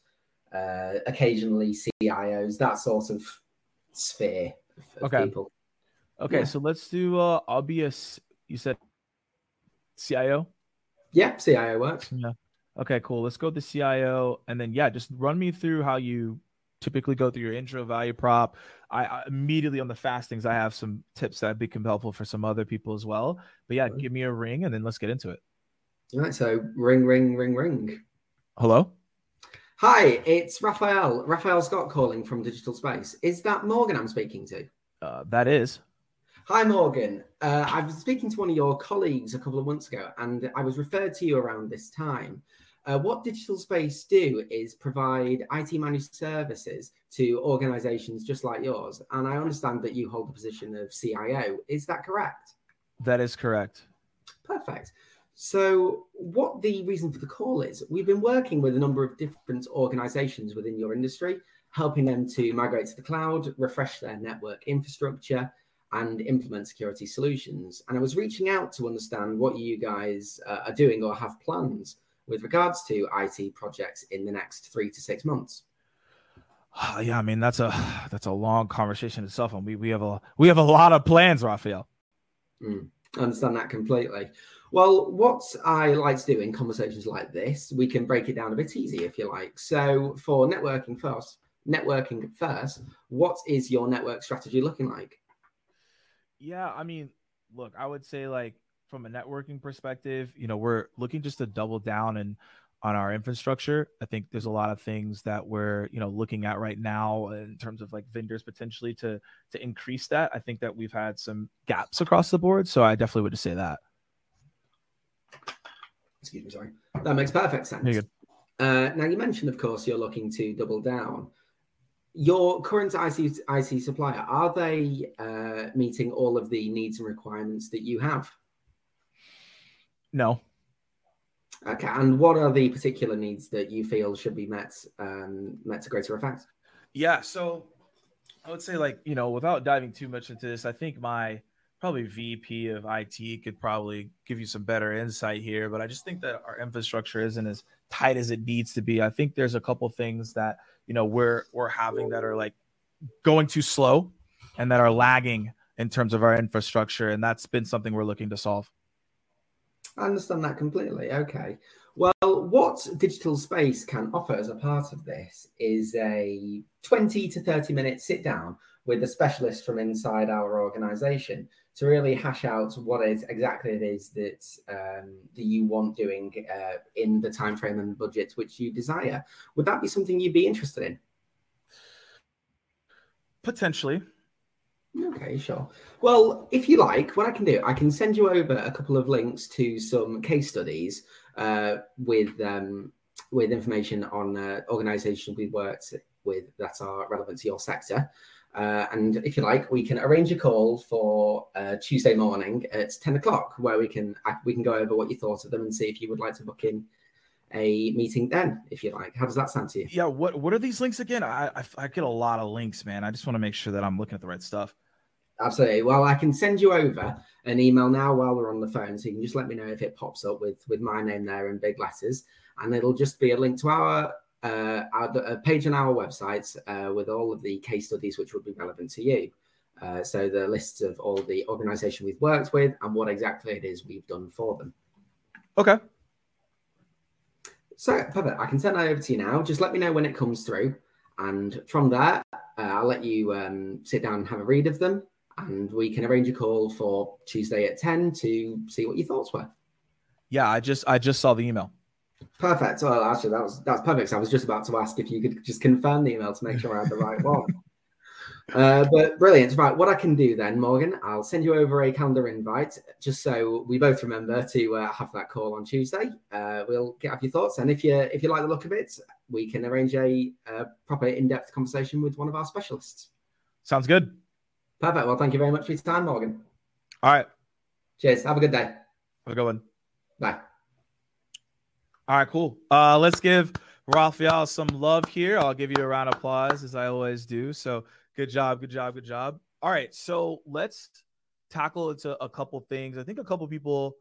occasionally CIOs, that sort of sphere of people. Okay, yeah. So let's do obvious. You said CIO? Yeah, CIO works. Yeah. Okay, cool. Let's go with the CIO. And then, yeah, just run me through how you typically go through your intro value prop. I immediately on the fastings, I have some tips that become helpful for some other people as well. But yeah, give me a ring and then let's get into it. All right. So ring. Hello. Hi, it's Raphael Scott calling from Digital Space. Is that Morgan I'm speaking to? That is. Hi, Morgan. I was speaking to one of your colleagues a couple of months ago, and I was referred to you around this time. What Digital Space do is provide IT managed services to organizations just like yours. And I understand that you hold the position of CIO. Is that correct? That is correct. Perfect. So what the reason for the call is, we've been working with a number of different organizations within your industry, helping them to migrate to the cloud, refresh their network infrastructure, and implement security solutions. And I was reaching out to understand what you guys are doing or have plans with regards to IT projects in the next 3 to 6 months. Yeah, I mean, that's a long conversation itself. And we have a lot of plans, Raphael. I understand that completely. Well, what I like to do in conversations like this, we can break it down a bit easier if you like. So for networking first, what is your network strategy looking like? Yeah, I mean, look, I would say like from a networking perspective, you know, we're looking just to double down on our infrastructure. I think there's a lot of things that we're, you know, looking at right now in terms of like vendors potentially to increase that. I think that we've had some gaps across the board. So I definitely would say that. Excuse me, sorry. That makes perfect sense. Now you mentioned, of course, you're looking to double down. Your current IT supplier, are they meeting all of the needs and requirements that you have? No. Okay, and what are the particular needs that you feel should be met to greater effect? Yeah, so I would say, like, you know, without diving too much into this, I think my probably VP of IT could probably give you some better insight here, but I just think that our infrastructure isn't as tight as it needs to be. I think there's a couple things that, you know, we're having that are like going too slow and that are lagging in terms of our infrastructure. And that's been something we're looking to solve. I understand that completely. Okay. Well, what Digital Space can offer as a part of this is a 20 to 30 minute sit down with a specialist from inside our organization to really hash out what is exactly it is that you want doing in the timeframe and budget which you desire. Would that be something you'd be interested in? Potentially. Okay, sure. Well, if you like, what I can do, I can send you over a couple of links to some case studies with information on organizations we've worked with that are relevant to your sector. And if you like, we can arrange a call for Tuesday morning at 10 o'clock where we can go over what you thought of them and see if you would like to book in a meeting then, if you like. How does that sound to you? Yeah. What are these links again? I get a lot of links, man. I just want to make sure that I'm looking at the right stuff. Absolutely. Well, I can send you over an email now while we're on the phone. So you can just let me know if it pops up with my name there in big letters, and it'll just be a link to a page on our website with all of the case studies which would be relevant to you. So the lists of all the organization we've worked with and what exactly it is we've done for them. Okay. So perfect. I can send that over to you now. Just let me know when it comes through. And from there, I'll let you sit down and have a read of them. And we can arrange a call for Tuesday at 10 to see what your thoughts were. Yeah, I just saw the email. Perfect. Well, actually, that's perfect. So I was just about to ask if you could just confirm the email to make sure I had the right one. But brilliant. Right. What I can do then, Morgan, I'll send you over a calendar invite just so we both remember to have that call on Tuesday. We'll get up your thoughts. And if you like the look of it, we can arrange a proper in-depth conversation with one of our specialists. Sounds good. Perfect. Well, thank you very much for your time, Morgan. All right. Cheers. Have a good day. Have a good one. Bye. All right, cool. Let's give Raphael some love here. I'll give you a round of applause as I always do. So good job. All right. So let's tackle into a couple things. I think a couple people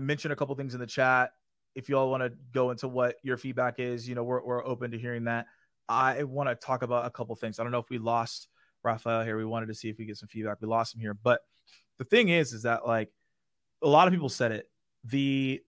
mentioned a couple things in the chat. If you all want to go into what your feedback is, you know, we're open to hearing that. I want to talk about a couple things. I don't know if we lost Raphael here. We wanted to see if we get some feedback. We lost him here. But the thing is that, like, a lot of people said it, the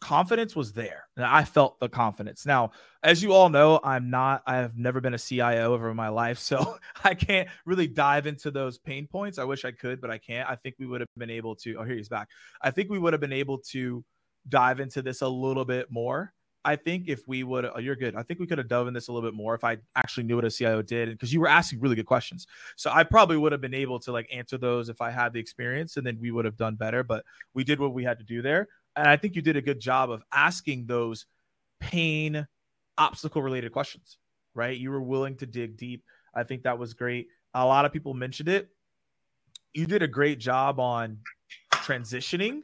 confidence was there, and I felt the confidence. Now, as you all know, I have never been a CIO over my life, so I can't really dive into those pain points. I wish I could, but I can't. I think we would have been able to, oh, here he's back. I think we would have been able to dive into this a little bit more. I think if we would, oh, you're good. I think we could have dove in this a little bit more if I actually knew what a CIO did, because you were asking really good questions. So I probably would have been able to, like, answer those if I had the experience, and then we would have done better, but we did what we had to do there. And I think you did a good job of asking those pain, obstacle-related questions, right? You were willing to dig deep. I think that was great. A lot of people mentioned it. You did a great job on transitioning.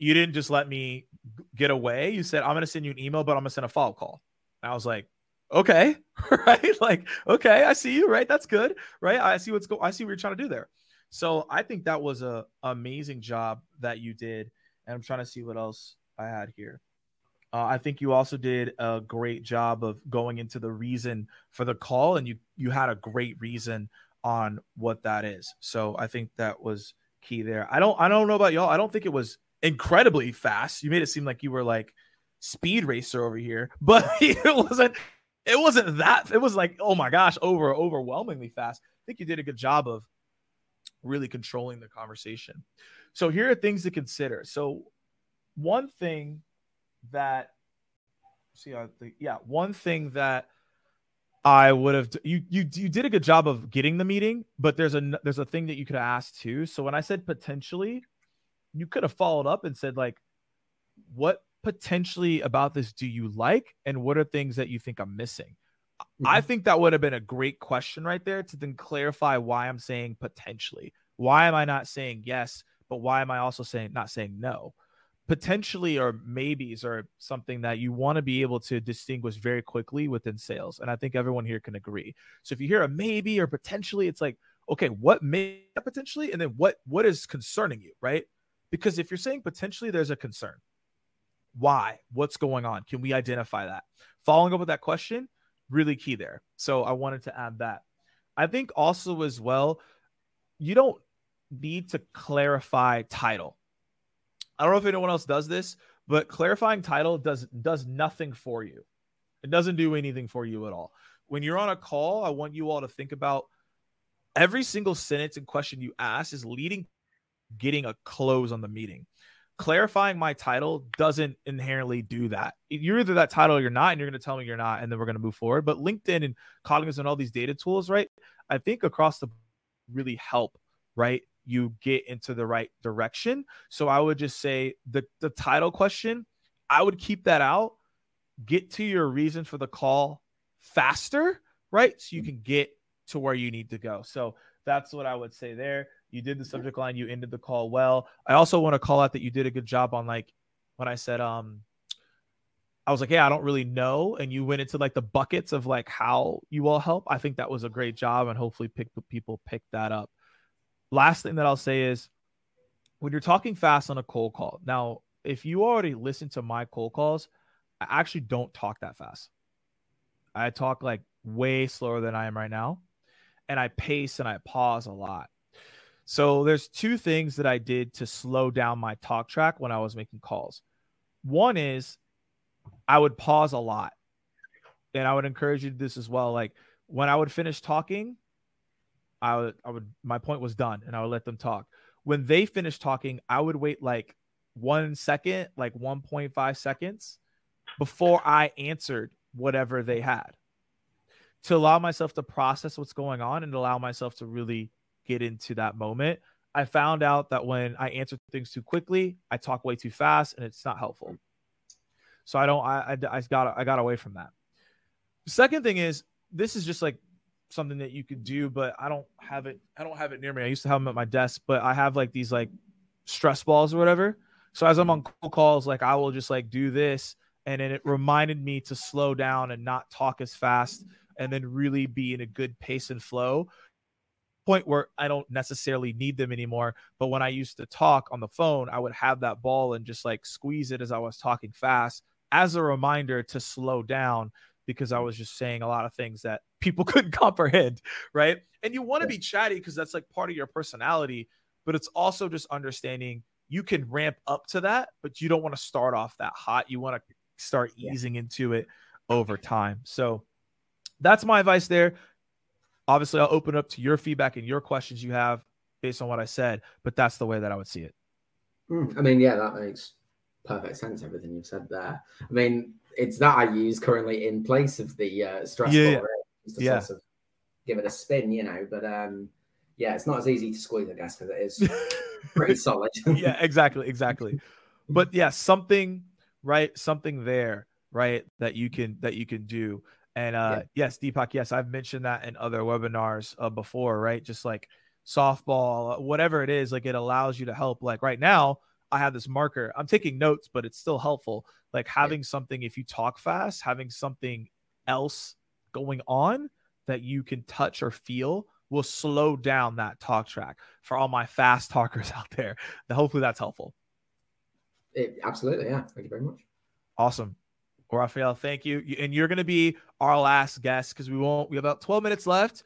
You didn't just let me get away. You said, I'm going to send you an email, but I'm going to send a follow-up call. And I was like, okay, right? Like, okay, I see you, right? That's good, right? I see what you're trying to do there. So I think that was an amazing job that you did. And I'm trying to see what else I had here. I think you also did a great job of going into the reason for the call, and you had a great reason on what that is. So I think that was key there. I don't know about y'all. I don't think it was incredibly fast. You made it seem like you were like speed racer over here, but it wasn't that. It was like, oh my gosh, overwhelmingly fast. I think you did a good job of really controlling the conversation. So here are things to consider. So one thing that I would have, you did a good job of getting the meeting, but there's a thing that you could have asked too. So when I said potentially, you could have followed up and said, like, what potentially about this do you like? And what are things that you think I'm missing? Mm-hmm. I think that would have been a great question right there to then clarify why I'm saying potentially. Why am I not saying yes, but why am I also not saying no? Potentially or maybes are something that you want to be able to distinguish very quickly within sales. And I think everyone here can agree. So if you hear a maybe or potentially, it's like, okay, what may potentially? And then what is concerning you, right? Because if you're saying potentially, there's a concern. Why? What's going on? Can we identify that? Following up with that question, really key there. So I wanted to add that. I think also as well, you don't need to clarify title. I don't know if anyone else does this, but clarifying title does nothing for you. It doesn't do anything for you at all. When you're on a call, I want you all to think about every single sentence and question you ask is leading getting a close on the meeting. Clarifying my title doesn't inherently do that. You're either that title or you're not, and you're going to tell me you're not, and then we're going to move forward. But LinkedIn and Cognizant and all these data tools, right? I think across the board really help, right? You get into the right direction. So I would just say the title question, I would keep that out. Get to your reason for the call faster, right? So you can get to where you need to go. So that's what I would say there. You did the subject line. You ended the call well. I also want to call out that you did a good job on, like, when I said, I was like, yeah, I don't really know. And you went into, like, the buckets of, like, how you all help. I think that was a great job, and hopefully people pick that up. Last thing that I'll say is when you're talking fast on a cold call. Now, if you already listen to my cold calls, I actually don't talk that fast. I talk, like, way slower than I am right now. And I pace and I pause a lot. So there's two things that I did to slow down my talk track when I was making calls. One is I would pause a lot, and I would encourage you to do this as well. Like, when I would finish talking, my point was done, and I would let them talk. When they finished talking, I would wait like 1 second, like 1.5 seconds before I answered whatever they had, to allow myself to process what's going on and allow myself to really get into that moment. I found out that when I answer things too quickly, I talk way too fast, and it's not helpful. So I got away from that. The second thing is, this is just like something that you could do, but I don't have it near me. I used to have them at my desk, but I have like these like stress balls or whatever. So as I'm on cold calls, like I will just like do this. And then it reminded me to slow down and not talk as fast, and then really be in a good pace and flow. point where I don't necessarily need them anymore. But when I used to talk on the phone, I would have that ball and just like squeeze it as I was talking fast as a reminder to slow down, because I was just saying a lot of things that people couldn't comprehend. Right. And you want to be chatty because that's like part of your personality, but it's also just understanding you can ramp up to that, but you don't want to start off that hot. You want to start easing into it over time. So that's my advice there. Obviously, I'll open up to your feedback and your questions you have based on what I said, but that's the way that I would see it. I mean, yeah, that makes perfect sense, everything you've said there. I mean, it's that I use currently in place of the stress ball, right? To sort of give it a spin, you know, but yeah, it's not as easy to squeeze, I guess, because it is pretty solid. Yeah, exactly. But yeah, something there, that you can do. And yes, Deepak, yes, I've mentioned that in other webinars before, right? Just like softball, whatever it is, like it allows you to help. Like right now, I have this marker. I'm taking notes, but it's still helpful. Like having something, if you talk fast, having something else going on that you can touch or feel will slow down that talk track for all my fast talkers out there. Hopefully that's helpful. Absolutely. Yeah. Thank you very much. Awesome. Well, Raphael, thank you. And you're going to be our last guest because we have about 12 minutes left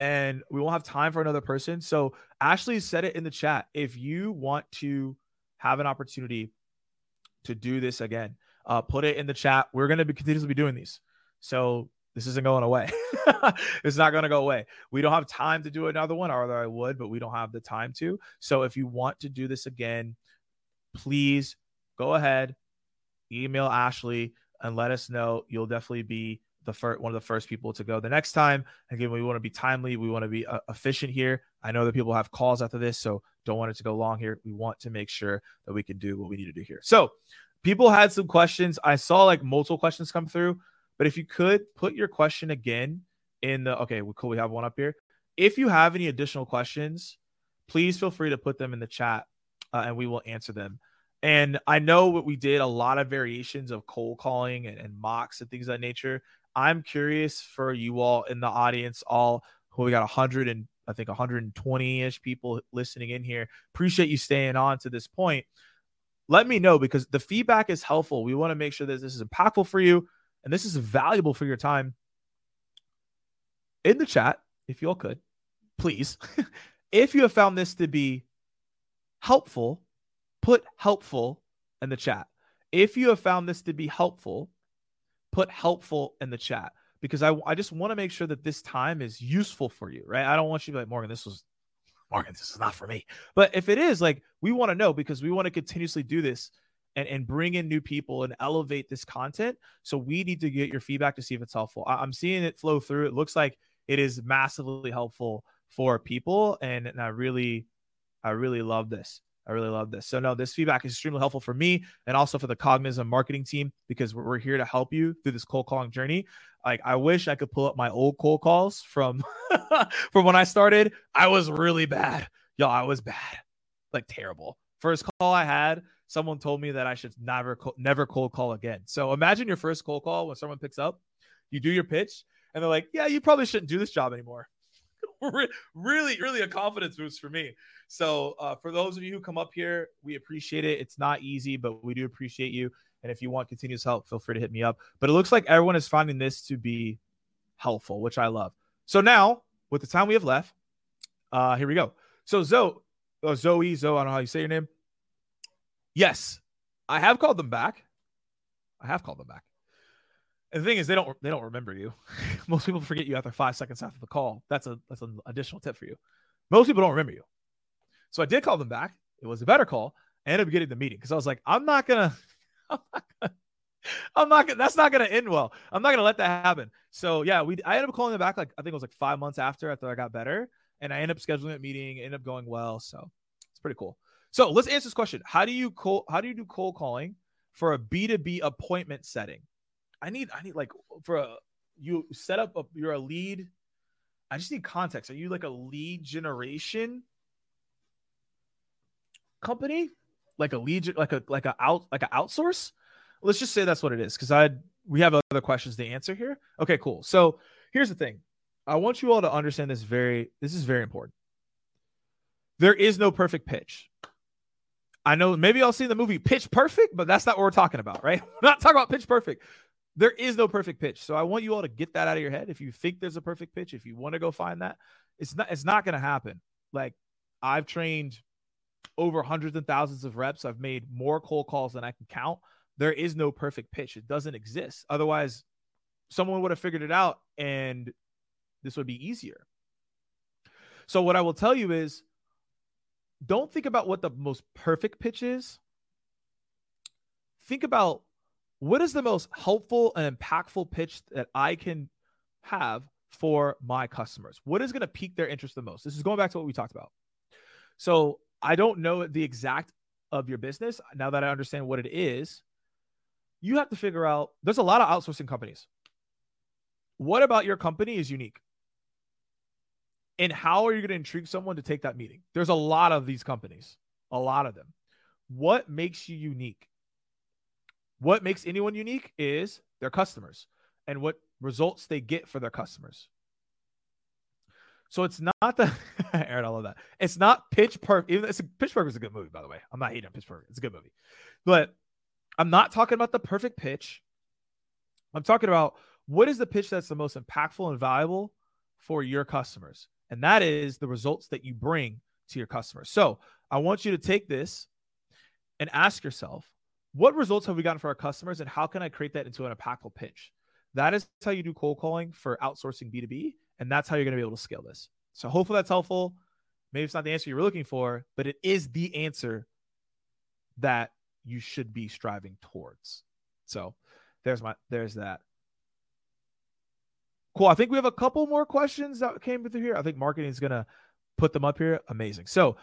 and we won't have time for another person. So Ashley said it in the chat. If you want to have an opportunity to do this again, put it in the chat. We're going to be continuously doing these. So this isn't going away. It's not going to go away. We don't have time to do another one, although I would, but we don't have the time to. So if you want to do this again, please go ahead, email Ashley and let us know. You'll definitely be one of the first people to go the next time. Again, we want to be timely. We want to be efficient here. I know that people have calls after this, so don't want it to go long here. We want to make sure that we can do what we need to do here. So people had some questions. I saw like multiple questions come through, but if you could put your question again in the, okay, well, cool. We have one up here. If you have any additional questions, please feel free to put them in the chat and we will answer them. And I know what we did, a lot of variations of cold calling and mocks and things of that nature. I'm curious for you all in the audience, we got 120-ish people listening in here. Appreciate you staying on to this point. Let me know because the feedback is helpful. We want to make sure that this is impactful for you and this is valuable for your time. In the chat, if you all could, please, if you have found this to be helpful, put helpful in the chat. If you have found this to be helpful, put helpful in the chat because I just want to make sure that this time is useful for you, right? I don't want you to be like, Morgan, this is not for me. But if it is, like, we want to know because we want to continuously do this and bring in new people and elevate this content. So we need to get your feedback to see if it's helpful. I'm seeing it flow through. It looks like it is massively helpful for people. And I really love this. So no, this feedback is extremely helpful for me and also for the Cognizant marketing team because we're here to help you through this cold calling journey. Like I wish I could pull up my old cold calls from when I started. I was really bad. Y'all, I was bad, like terrible. First call I had, someone told me that I should never cold call again. So imagine your first cold call when someone picks up, you do your pitch and they're like, yeah, you probably shouldn't do this job anymore. Really a confidence boost for me. So for those of you who come up here, we appreciate it. It's not easy, but we do appreciate you. And if you want continuous help, feel free to hit me up. But it looks like everyone is finding this to be helpful, which I love. So now with the time we have left, here we go. So Zoe, I don't know how you say your name. Yes, I have called them back. And the thing is, they don't remember you. Most people forget you after 5 seconds after the call. That's an additional tip for you. Most people don't remember you. So I did call them back. It was a better call. I ended up getting the meeting because I was like, that's not gonna end well. I'm not gonna let that happen. So yeah, I ended up calling them back. Like I think it was like 5 months after I got better, and I ended up scheduling a meeting. It ended up going well. So it's pretty cool. So let's answer this question: How do you do cold calling for a B2B appointment setting? I need like you set up you're a lead. I just need context. Are you like a lead generation company? Like a outsource? Let's just say that's what it is. Cause we have other questions to answer here. Okay, cool. So here's the thing. I want you all to understand this this is very important. There is no perfect pitch. I know maybe y'all seen the movie Pitch Perfect, but that's not what we're talking about, right? We're not talking about Pitch Perfect. There is no perfect pitch. So I want you all to get that out of your head. If you think there's a perfect pitch, if you want to go find that, it's not going to happen. Like, I've trained over hundreds and thousands of reps. I've made more cold calls than I can count. There is no perfect pitch. It doesn't exist. Otherwise, someone would have figured it out and this would be easier. So what I will tell you is, don't think about what the most perfect pitch is. Think about what is the most helpful and impactful pitch that I can have for my customers? What is going to pique their interest the most? This is going back to what we talked about. So I don't know the exact of your business. Now that I understand what it is, you have to figure out, there's a lot of outsourcing companies. What about your company is unique? And how are you going to intrigue someone to take that meeting? There's a lot of these companies, a lot of them. What makes you unique? What makes anyone unique is their customers and what results they get for their customers. So it's not the Aaron, I love that. It's not Pitch Perfect. Pitch Perfect is a good movie, by the way. I'm not hating on Pitch Perfect. It's a good movie. But I'm not talking about the perfect pitch. I'm talking about what is the pitch that's the most impactful and valuable for your customers. And that is the results that you bring to your customers. So I want you to take this and ask yourself, what results have we gotten for our customers and how can I create that into an impactful pitch? That is how you do cold calling for outsourcing B2B. And that's how you're going to be able to scale this. So hopefully that's helpful. Maybe it's not the answer you were looking for, but it is the answer that you should be striving towards. So there's that. Cool. I think we have a couple more questions that came through here. I think marketing is going to put them up here. Amazing. So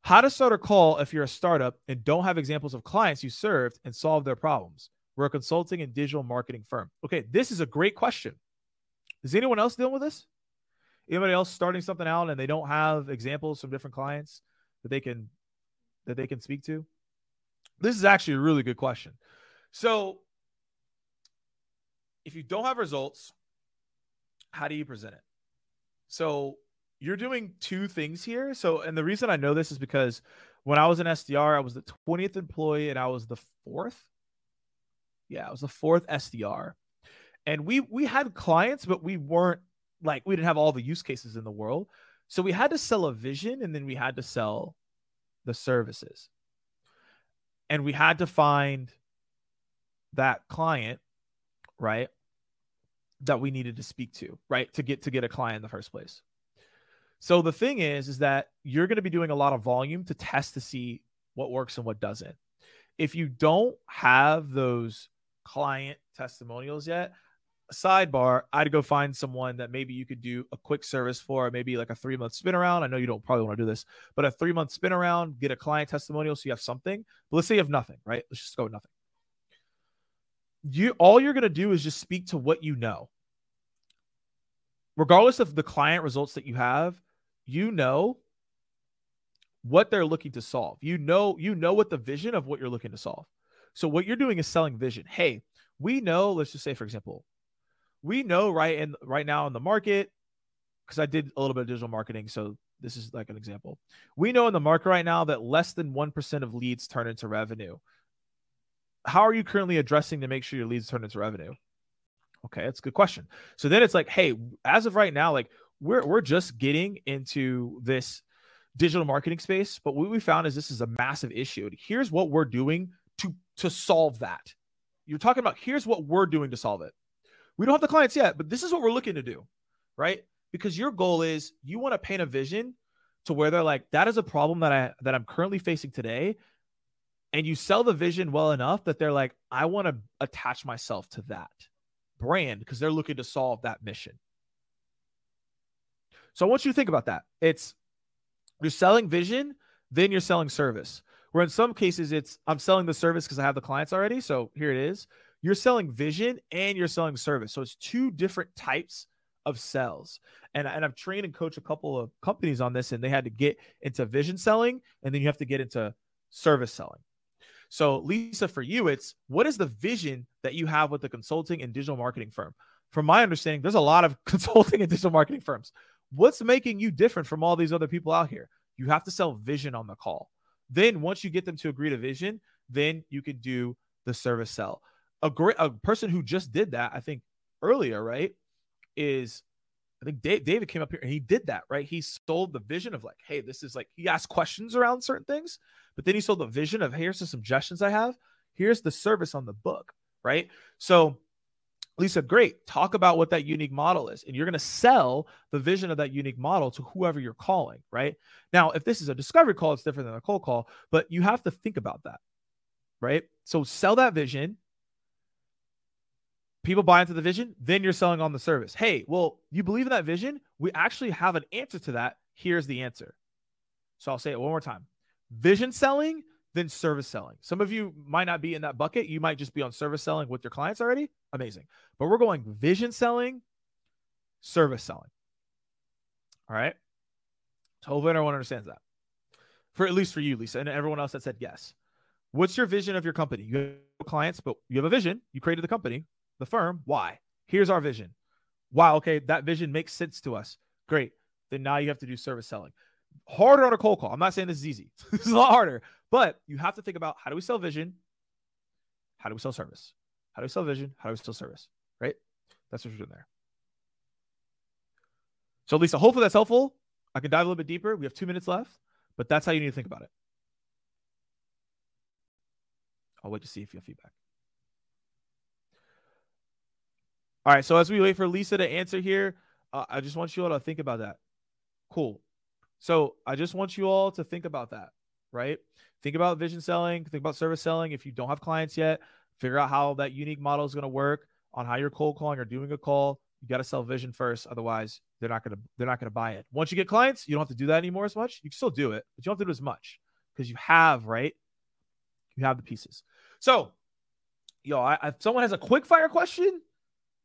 how to start a call if you're a startup and don't have examples of clients you served and solve their problems. We're a consulting and digital marketing firm. Okay, this is a great question. Is anyone else dealing with this? Anybody else starting something out and they don't have examples from different clients that they can speak to? This is actually a really good question. So if you don't have results, how do you present it? So you're doing two things here. So, and the reason I know this is because when I was an SDR, I was the 20th employee and I was the fourth. Yeah, I was the fourth SDR. And we had clients, but we didn't have all the use cases in the world. So we had to sell a vision and then we had to sell the services. And we had to find that client, right, that we needed to speak to, right, to get a client in the first place. So the thing is that you're going to be doing a lot of volume to test to see what works and what doesn't. If you don't have those client testimonials yet, sidebar, I'd go find someone that maybe you could do a quick service for, maybe like a 3-month spin around. I know you don't probably want to do this, but a 3-month spin around, get a client testimonial so you have something. But let's say you have nothing, right? Let's just go with nothing. All you're going to do is just speak to what you know. Regardless of the client results that you have, you know what they're looking to solve. You know what the vision of what you're looking to solve. So what you're doing is selling vision. Hey, we know, let's just say, for example, we know right now in the market, because I did a little bit of digital marketing, so this is like an example. We know in the market right now that less than 1% of leads turn into revenue. How are you currently addressing to make sure your leads turn into revenue? Okay, that's a good question. So then it's like, hey, as of right now, like we're just getting into this digital marketing space, but what we found is this is a massive issue. Here's what we're doing to solve that. You're talking about here's what we're doing to solve it. We don't have the clients yet, but this is what we're looking to do, right? Because your goal is you want to paint a vision to where they're like, that is a problem that I'm currently facing today. And you sell the vision well enough that they're like, I want to attach myself to that brand because they're looking to solve that mission. So I want you to think about that. It's you're selling vision, then you're selling service. Where in some cases it's I'm selling the service because I have the clients already. So here it is. You're selling vision and you're selling service. So it's two different types of sales. And I've trained and coached a couple of companies on this, and they had to get into vision selling, and then you have to get into service selling. So Lisa, for you, it's what is the vision that you have with the consulting and digital marketing firm? from my understanding, there's a lot of consulting and digital marketing firms. What's making you different from all these other people out here? You have to sell vision on the call. Then once you get them to agree to vision, then you can do the service sell. A person who just did that, I think earlier, right, is I think David came up here and he did that, right? He sold the vision of like, hey, this is like, he asked questions around certain things, but then he sold the vision of, hey, here's the suggestions I have. Here's the service on the book, right? So Lisa, great. Talk about what that unique model is. And you're going to sell the vision of that unique model to whoever you're calling, right? Now, if this is a discovery call, it's different than a cold call, but you have to think about that, right? So sell that vision. People buy into the vision, then you're selling on the service. Hey, well, you believe in that vision? We actually have an answer to that. Here's the answer. So I'll say it one more time. Vision selling, then service selling. Some of you might not be in that bucket. You might just be on service selling with your clients already. Amazing. But we're going vision selling, service selling. All right. So hopefully everyone understands that. For at least for you, Lisa, and everyone else that said yes. What's your vision of your company? You have clients, but you have a vision. You created the company, the firm. Why? Here's our vision. Wow. Okay. That vision makes sense to us. Great. Then now you have to do service selling. Harder on a cold call. I'm not saying this is easy. This is a lot harder, but you have to think about how do we sell vision? How do we sell service? How do we sell vision? How do we sell service? Right? That's what we're doing there. So Lisa, hopefully that's helpful. I can dive a little bit deeper. We have 2 minutes left, but that's how you need to think about it. I'll wait to see if you have feedback. All right. So as we wait for Lisa to answer here, I just want you all to think about that. Cool. So I just want you all to think about that, right? Think about vision selling. Think about service selling. If you don't have clients yet, figure out how that unique model is going to work on how you're cold calling or doing a call. You got to sell vision first. Otherwise, they're not going to buy it. Once you get clients, you don't have to do that anymore as much. You can still do it, but you don't have to do it as much because you have, right? You have the pieces. So, yo, if someone has a quick fire question,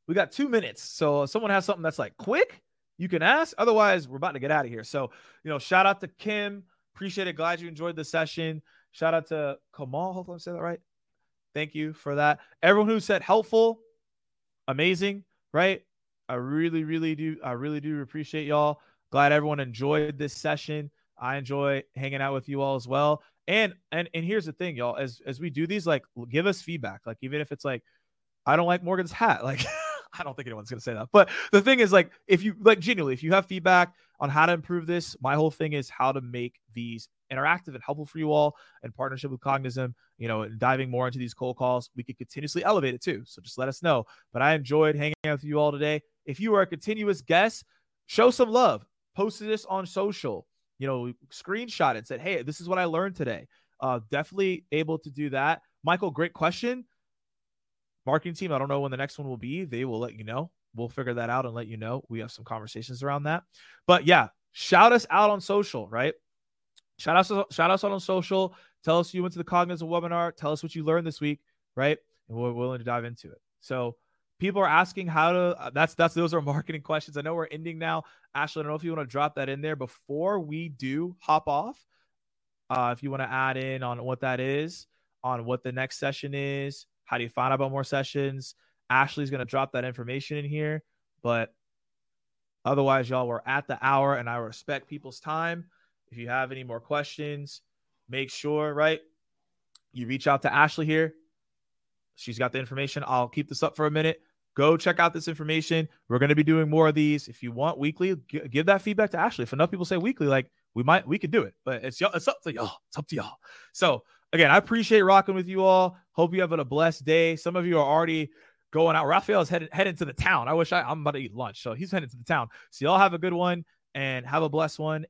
we got 2 minutes. So if someone has something that's like quick, you can ask. Otherwise, we're about to get out of here. So, shout out to Kim. Appreciate it. Glad you enjoyed the session. Shout out to Kamal. Hopefully I'm saying that right. Thank you for that. Everyone who said helpful, amazing, right? I really do appreciate y'all. Glad everyone enjoyed this session. I enjoy hanging out with you all as well. And here's the thing, y'all, as we do these, like, give us feedback. Like, even if it's like, I don't like Morgan's hat. Like, I don't think anyone's going to say that. But the thing is, like, if you like genuinely, if you have feedback on how to improve this, my whole thing is how to make these interactive and helpful for you all in partnership with Cognism, and diving more into these cold calls. We could continuously elevate it too. So just let us know. But I enjoyed hanging out with you all today. If you are a continuous guest, show some love. Post this on social, screenshot it and said, hey, this is what I learned today. Definitely able to do that. Michael, great question. Marketing team, I don't know when the next one will be. They will let you know. We'll figure that out and let you know. We have some conversations around that. But yeah, shout us out on social, right? Shout us out on social. Tell us you went to the Cognizant webinar. Tell us what you learned this week, right? And we're willing to dive into it. So people are asking how to, those are marketing questions. I know we're ending now. Ashley, I don't know if you want to drop that in there before we do hop off. If you want to add in on what that is, on what the next session is, how do you find out about more sessions? Ashley's going to drop that information in here, but otherwise, y'all, we're at the hour and I respect people's time. If you have any more questions, make sure, right, you reach out to Ashley here. She's got the information. I'll keep this up for a minute. Go check out this information. We're going to be doing more of these. If you want weekly, give that feedback to Ashley. If enough people say weekly, like we could do it, but it's up to y'all. It's up to y'all. So again, I appreciate rocking with you all. Hope you have a blessed day. Some of you are already going out. Raphael's heading to the town. I'm about to eat lunch. So he's headed to the town. So y'all have a good one and have a blessed one.